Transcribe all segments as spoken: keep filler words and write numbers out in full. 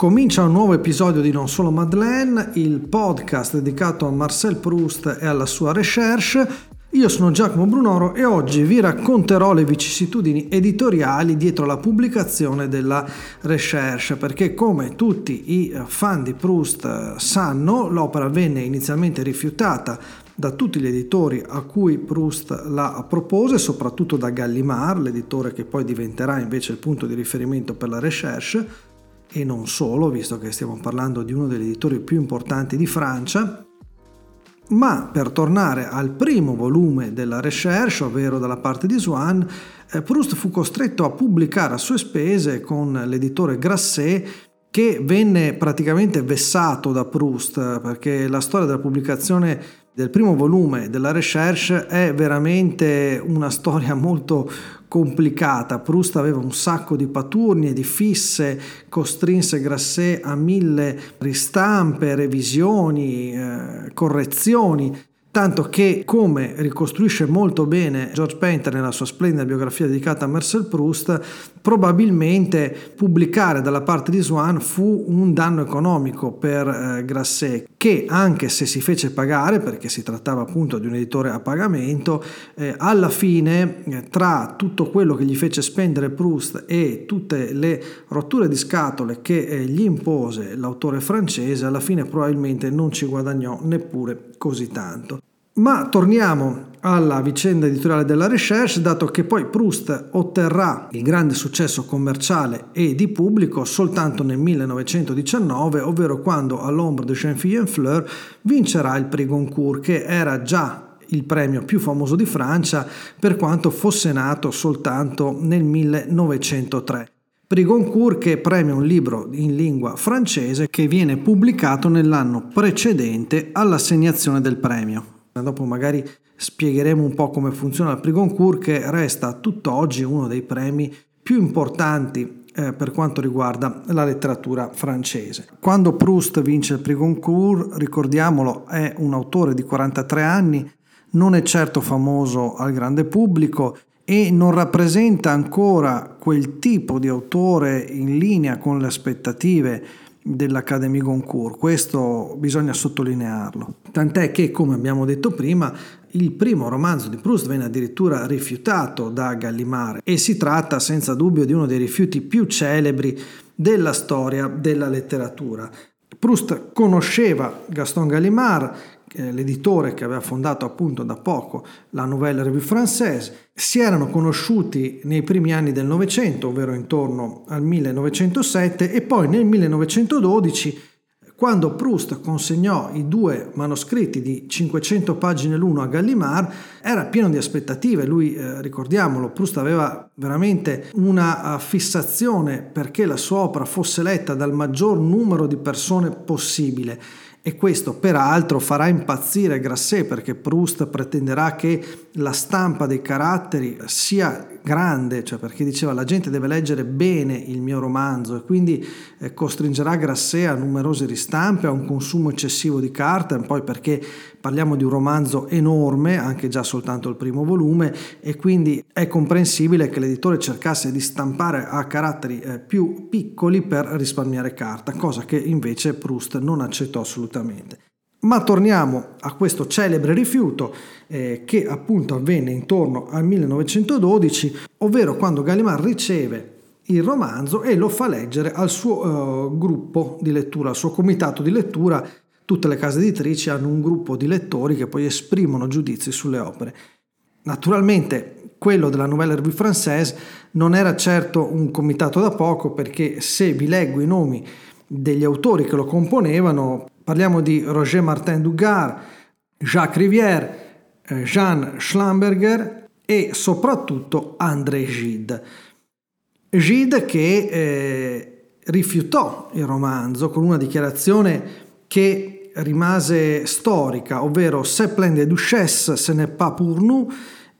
Comincia un nuovo episodio di Non Solo Madeleine, il podcast dedicato a Marcel Proust e alla sua Recherche. Io sono Giacomo Brunoro e oggi vi racconterò le vicissitudini editoriali dietro la pubblicazione della Recherche, perché come tutti i fan di Proust sanno, l'opera venne inizialmente rifiutata da tutti gli editori a cui Proust la propose, soprattutto da Gallimard, l'editore che poi diventerà invece il punto di riferimento per la Recherche, e non solo, visto che stiamo parlando di uno degli editori più importanti di Francia. Ma per tornare al primo volume della Recherche, ovvero Dalla parte di Swann, Proust fu costretto a pubblicare a sue spese con l'editore Grasset, che venne praticamente vessato da Proust, perché la storia della pubblicazione del primo volume della Recherche è veramente una storia molto complicata. Proust aveva un sacco di paturnie, di fisse, costrinse Grasset a mille ristampe, revisioni, eh, correzioni, tanto che, come ricostruisce molto bene George Painter nella sua splendida biografia dedicata a Marcel Proust, probabilmente pubblicare Dalla parte di Swann fu un danno economico per eh, Grasset, che anche se si fece pagare, perché si trattava appunto di un editore a pagamento, eh, alla fine eh, tra tutto quello che gli fece spendere Proust e tutte le rotture di scatole che eh, gli impose l'autore francese, alla fine probabilmente non ci guadagnò neppure così tanto. Ma torniamo alla vicenda editoriale della Recherche, dato che poi Proust otterrà il grande successo commerciale e di pubblico soltanto nel millenovecentodiciannove, ovvero quando À l'ombre des jeunes filles en fleurs vincerà il Prix Goncourt, che era già il premio più famoso di Francia, per quanto fosse nato soltanto nel millenovecentotre. Prix Goncourt che premia un libro in lingua francese che viene pubblicato nell'anno precedente all'assegnazione del premio. Dopo magari spiegheremo un po' come funziona il Prix Goncourt, che resta a tutt'oggi uno dei premi più importanti eh, per quanto riguarda la letteratura francese. Quando Proust vince il Prix Goncourt, ricordiamolo, è un autore di quarantatré anni, non è certo famoso al grande pubblico e non rappresenta ancora quel tipo di autore in linea con le aspettative dell'Académie Goncourt. Questo bisogna sottolinearlo, tant'è che, come abbiamo detto prima, il primo romanzo di Proust venne addirittura rifiutato da Gallimard, e si tratta senza dubbio di uno dei rifiuti più celebri della storia della letteratura. Proust conosceva Gaston Gallimard, l'editore che aveva fondato appunto da poco la Nouvelle Revue Française. Si erano conosciuti nei primi anni del Novecento, ovvero intorno al millenovecentosette, e poi nel millenovecentododici, quando Proust consegnò i due manoscritti di cinquecento pagine l'uno a Gallimard, era pieno di aspettative. Lui, eh, ricordiamolo, Proust aveva veramente una fissazione perché la sua opera fosse letta dal maggior numero di persone possibile. E questo peraltro farà impazzire Grasset, perché Proust pretenderà che la stampa dei caratteri sia grande, cioè perché diceva la gente deve leggere bene il mio romanzo, e quindi eh, costringerà Grasset a numerose ristampe, a un consumo eccessivo di carta, poi perché parliamo di un romanzo enorme, anche già soltanto il primo volume, e quindi è comprensibile che l'editore cercasse di stampare a caratteri eh, più piccoli per risparmiare carta, cosa che invece Proust non accettò assolutamente. Ma torniamo a questo celebre rifiuto eh, che appunto avvenne intorno al millenovecentododici, ovvero quando Gallimard riceve il romanzo e lo fa leggere al suo eh, gruppo di lettura, al suo comitato di lettura. Tutte le case editrici hanno un gruppo di lettori che poi esprimono giudizi sulle opere. Naturalmente quello della Nouvelle Revue Française non era certo un comitato da poco, perché se vi leggo i nomi degli autori che lo componevano, parliamo di Roger Martin Du Gard, Jacques Rivière, Jean Schlumberger e soprattutto André Gide. Gide che eh, rifiutò il romanzo con una dichiarazione che rimase storica, ovvero «C'est plein de duchesse, ce n'est pas pour nous»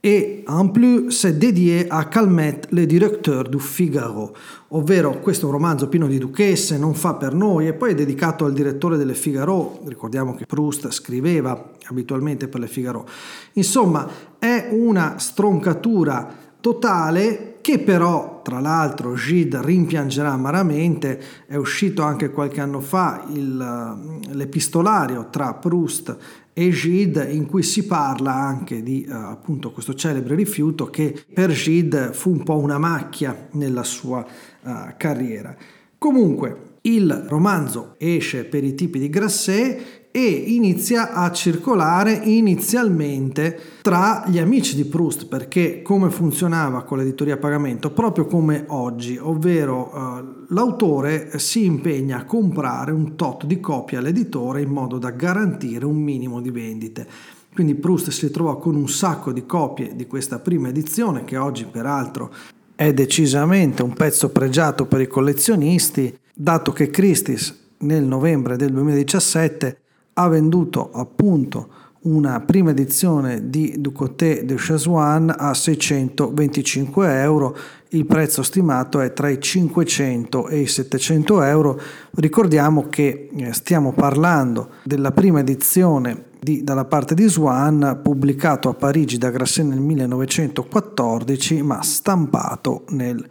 e «En plus, c'est dédié à Calmette, le directeur du Figaro», ovvero questo è un romanzo pieno di duchesse, non fa per noi, e poi è dedicato al direttore delle Figaro. Ricordiamo che Proust scriveva abitualmente per le Figaro. Insomma, è una stroncatura totale che però, tra l'altro, Gide rimpiangerà amaramente. È uscito anche qualche anno fa il, l'epistolario tra Proust e Gide, in cui si parla anche di eh, appunto questo celebre rifiuto che per Gide fu un po' una macchia nella sua eh, carriera. Comunque il romanzo esce per i tipi di Grasset e inizia a circolare inizialmente tra gli amici di Proust, perché come funzionava con l'editoria a pagamento? Proprio come oggi, ovvero eh, l'autore si impegna a comprare un tot di copie all'editore in modo da garantire un minimo di vendite. Quindi Proust si trovò con un sacco di copie di questa prima edizione, che oggi peraltro è decisamente un pezzo pregiato per i collezionisti, dato che Christie's nel novembre del duemiladiciassette ha venduto appunto una prima edizione di Du côté de chez Swann a seicentoventicinque euro, il prezzo stimato è tra i cinquecento e i settecento euro. Ricordiamo che stiamo parlando della prima edizione di Dalla parte di Swann, pubblicato a Parigi da Grasset nel millenovecentoquattordici ma stampato nel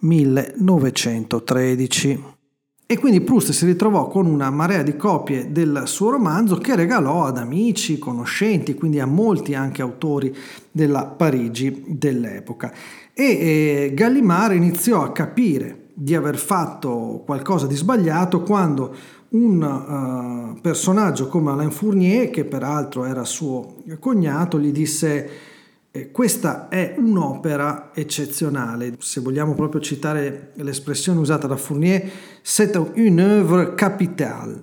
millenovecentotredici. E quindi Proust si ritrovò con una marea di copie del suo romanzo che regalò ad amici, conoscenti, quindi a molti anche autori della Parigi dell'epoca. E eh, Gallimard iniziò a capire di aver fatto qualcosa di sbagliato quando un uh, personaggio come Alain Fournier, che peraltro era suo cognato, gli disse: questa è un'opera eccezionale. Se vogliamo proprio citare l'espressione usata da Fournier, c'est une œuvre capitale.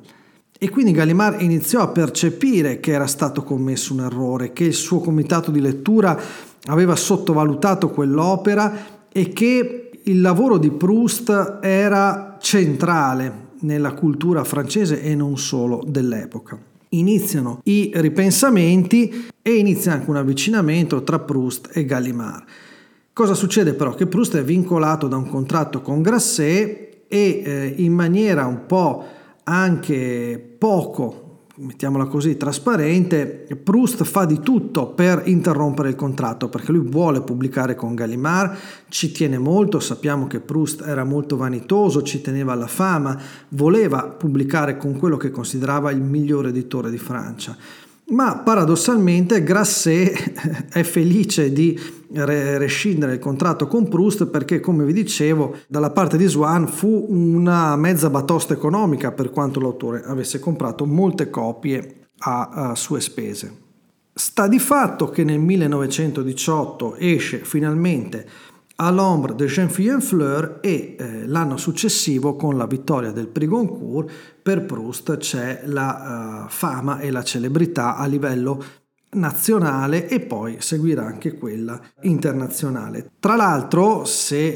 E quindi Gallimard iniziò a percepire che era stato commesso un errore, che il suo comitato di lettura aveva sottovalutato quell'opera e che il lavoro di Proust era centrale nella cultura francese e non solo dell'epoca. Iniziano i ripensamenti e inizia anche un avvicinamento tra Proust e Gallimard. Cosa succede però? Che Proust è vincolato da un contratto con Grasset e eh, in maniera un po' anche poco, mettiamola così, trasparente, Proust fa di tutto per interrompere il contratto, perché lui vuole pubblicare con Gallimard, ci tiene molto. Sappiamo che Proust era molto vanitoso, ci teneva alla fama, voleva pubblicare con quello che considerava il miglior editore di Francia. Ma paradossalmente Grasset è felice di rescindere il contratto con Proust, perché, come vi dicevo, Dalla parte di Swann fu una mezza batosta economica, per quanto l'autore avesse comprato molte copie a, a sue spese. Sta di fatto che nel millenovecentodiciotto esce finalmente À l'ombre des jeunes filles en fleurs e eh, l'anno successivo, con la vittoria del Prix Goncourt, per Proust c'è la uh, fama e la celebrità a livello nazionale, e poi seguirà anche quella internazionale. Tra l'altro, se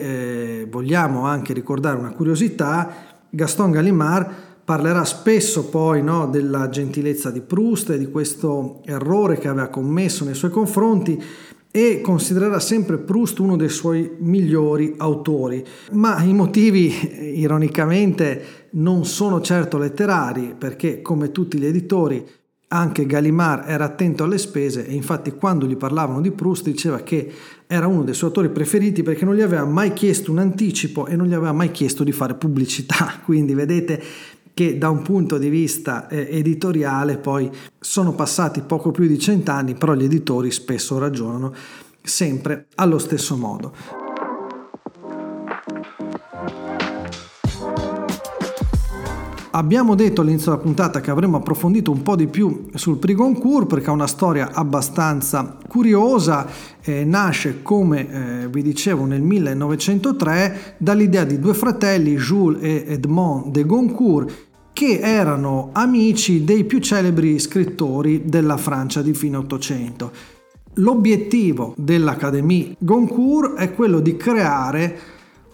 eh, vogliamo anche ricordare una curiosità, Gaston Gallimard parlerà spesso poi, no, della gentilezza di Proust e di questo errore che aveva commesso nei suoi confronti, e considererà sempre Proust uno dei suoi migliori autori, ma i motivi ironicamente non sono certo letterari, perché come tutti gli editori anche Gallimard era attento alle spese, e infatti quando gli parlavano di Proust diceva che era uno dei suoi autori preferiti, perché non gli aveva mai chiesto un anticipo e non gli aveva mai chiesto di fare pubblicità. Quindi vedete che da un punto di vista eh, editoriale poi sono passati poco più di cent'anni, però gli editori spesso ragionano sempre allo stesso modo. Abbiamo detto all'inizio della puntata che avremmo approfondito un po' di più sul Prix Goncourt, perché ha una storia abbastanza curiosa. Eh, nasce, come eh, vi dicevo, nel millenovecentotre dall'idea di due fratelli, Jules e Edmond de Goncourt, che erano amici dei più celebri scrittori della Francia di fine Ottocento. L'obiettivo dell'Académie Goncourt è quello di creare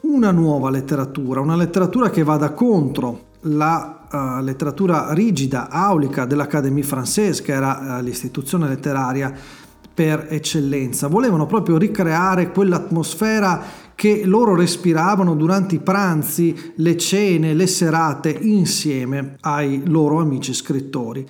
una nuova letteratura, una letteratura che vada contro la uh, letteratura rigida, aulica dell'Académie Française, che era uh, l'istituzione letteraria per eccellenza. Volevano proprio ricreare quell'atmosfera che loro respiravano durante i pranzi, le cene, le serate insieme ai loro amici scrittori.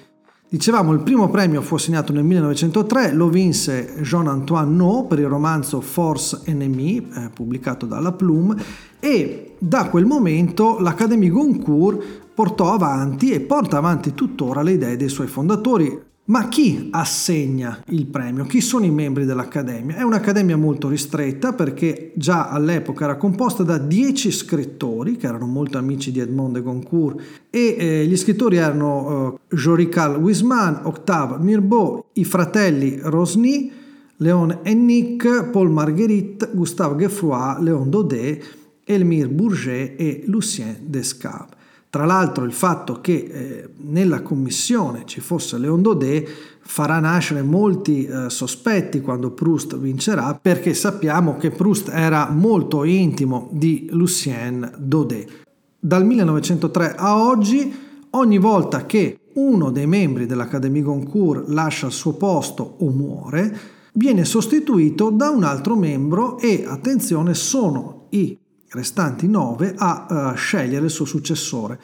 Dicevamo, il primo premio fu assegnato nel millenovecentotre, lo vinse Jean-Antoine Nau per il romanzo Force Ennemie, eh, pubblicato dalla Plume, e da quel momento l'Académie Goncourt portò avanti e porta avanti tuttora le idee dei suoi fondatori. Ma chi assegna il premio? Chi sono i membri dell'Accademia? È un'Accademia molto ristretta, perché già all'epoca era composta da dieci scrittori che erano molto amici di Edmond de Goncourt, e eh, gli scrittori erano eh, Joris-Karl Huysmans, Octave Mirbeau, i fratelli Rosny, Léon Hennique, Paul Marguerite, Gustave Geffroy, Léon Daudet, Elmire Bourget e Lucien Descaves. Tra l'altro, il fatto che eh, nella commissione ci fosse Léon Daudet farà nascere molti eh, sospetti quando Proust vincerà, perché sappiamo che Proust era molto intimo di Lucien Daudet. Dal millenovecentotre a oggi, ogni volta che uno dei membri dell'Académie Goncourt lascia il suo posto o muore, viene sostituito da un altro membro e, attenzione, sono i restanti nove a uh, scegliere il suo successore.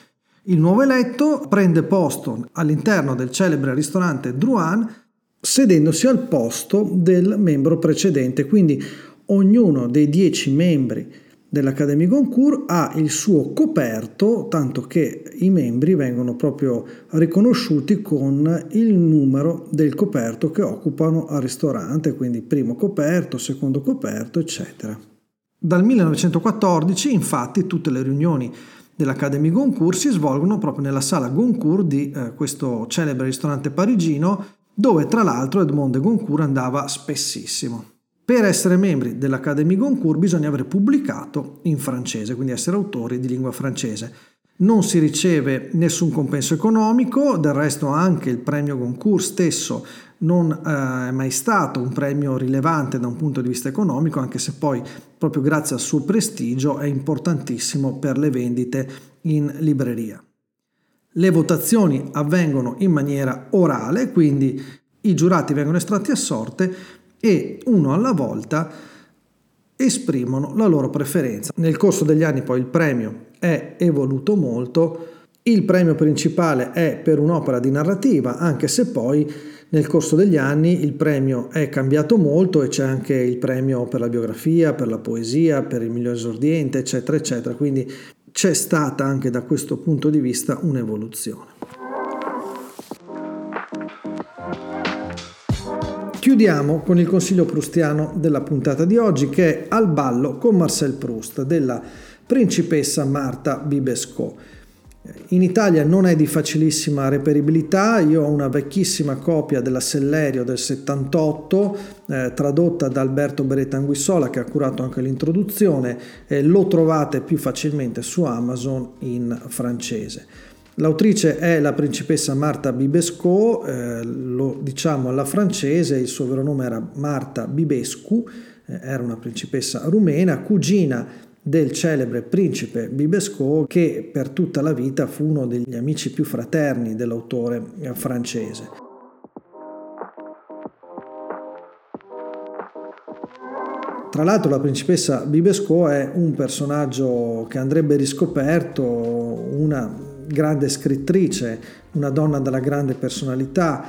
Il nuovo eletto prende posto all'interno del celebre ristorante Drouin, sedendosi al posto del membro precedente. Quindi ognuno dei dieci membri dell'Académie Goncourt ha il suo coperto, tanto che i membri vengono proprio riconosciuti con il numero del coperto che occupano al ristorante, quindi primo coperto, secondo coperto, eccetera. Dal millenovecentoquattordici, infatti, tutte le riunioni dell'Académie Goncourt si svolgono proprio nella sala Goncourt di eh, questo celebre ristorante parigino, dove tra l'altro Edmond de Goncourt andava spessissimo. Per essere membri dell'Académie Goncourt bisogna aver pubblicato in francese, quindi essere autori di lingua francese. Non si riceve nessun compenso economico, del resto anche il premio Goncourt stesso non eh, è mai stato un premio rilevante da un punto di vista economico, anche se poi proprio grazie al suo prestigio è importantissimo per le vendite in libreria. Le votazioni avvengono in maniera orale, quindi i giurati vengono estratti a sorte e uno alla volta esprimono la loro preferenza. Nel corso degli anni poi il premio è evoluto molto. Il premio principale è per un'opera di narrativa, anche se poi nel corso degli anni il premio è cambiato molto e c'è anche il premio per la biografia, per la poesia, per il miglior esordiente, eccetera, eccetera. Quindi c'è stata anche da questo punto di vista un'evoluzione. Chiudiamo con il consiglio proustiano della puntata di oggi, che è Al ballo con Marcel Proust della principessa Martha Bibesco. In Italia non è di facilissima reperibilità, io ho una vecchissima copia della Sellerio del settantotto, eh, tradotta da Alberto Beretta Anguissola, che ha curato anche l'introduzione, eh, lo trovate più facilmente su Amazon in francese. L'autrice è la principessa Martha Bibesco, eh, lo diciamo alla francese, il suo vero nome era Martha Bibescu, eh, era una principessa rumena, cugina del celebre principe Bibesco, che per tutta la vita fu uno degli amici più fraterni dell'autore francese. Tra l'altro la principessa Bibesco è un personaggio che andrebbe riscoperto, una grande scrittrice, una donna dalla grande personalità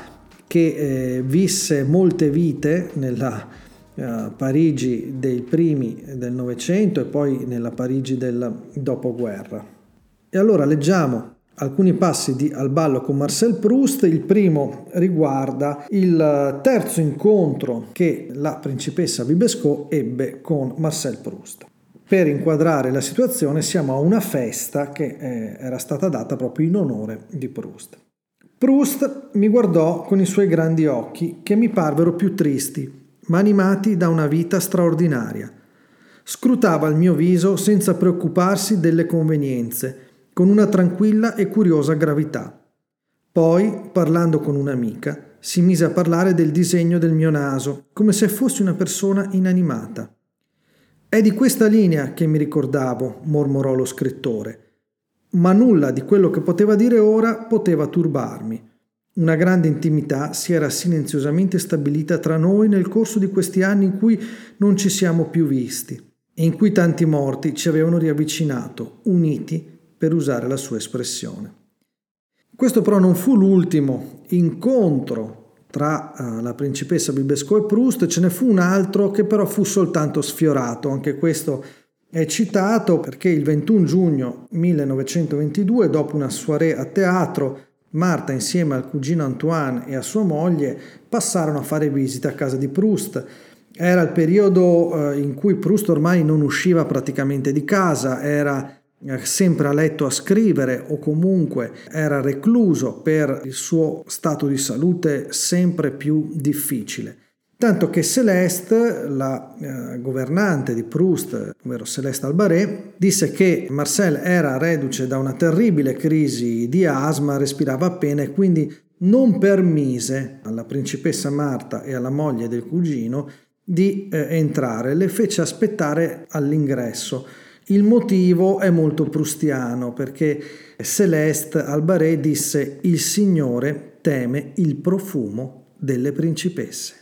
che eh, visse molte vite nella Parigi dei primi del Novecento e poi nella Parigi del dopoguerra. E allora leggiamo alcuni passi di Al ballo con Marcel Proust. Il primo riguarda il terzo incontro che la principessa Bibesco ebbe con Marcel Proust. Per inquadrare la situazione siamo a una festa che eh, era stata data proprio in onore di Proust. Proust mi guardò con i suoi grandi occhi che mi parvero più tristi, ma animati da una vita straordinaria. Scrutava il mio viso senza preoccuparsi delle convenienze, con una tranquilla e curiosa gravità. Poi, parlando con un'amica, si mise a parlare del disegno del mio naso, come se fossi una persona inanimata. «È di questa linea che mi ricordavo», mormorò lo scrittore, ma nulla di quello che poteva dire ora poteva turbarmi. Una grande intimità si era silenziosamente stabilita tra noi nel corso di questi anni in cui non ci siamo più visti e in cui tanti morti ci avevano riavvicinato, uniti, per usare la sua espressione. Questo però non fu l'ultimo incontro tra uh, la principessa Bibesco e Proust. Ce ne fu un altro che però fu soltanto sfiorato, anche questo è citato perché il ventuno giugno millenovecentoventidue, dopo una soirée a teatro, Martha insieme al cugino Antoine e a sua moglie passarono a fare visita a casa di Proust. Era il periodo eh, in cui Proust ormai non usciva praticamente di casa, era eh, sempre a letto a scrivere o comunque era recluso per il suo stato di salute sempre più difficile. Tanto che Celeste, la eh, governante di Proust, ovvero Celeste Albaret, disse che Marcel era reduce da una terribile crisi di asma, respirava appena e quindi non permise alla principessa Martha e alla moglie del cugino di eh, entrare, le fece aspettare all'ingresso. Il motivo è molto proustiano, perché Celeste Albaret disse: «Il Signore teme il profumo delle principesse».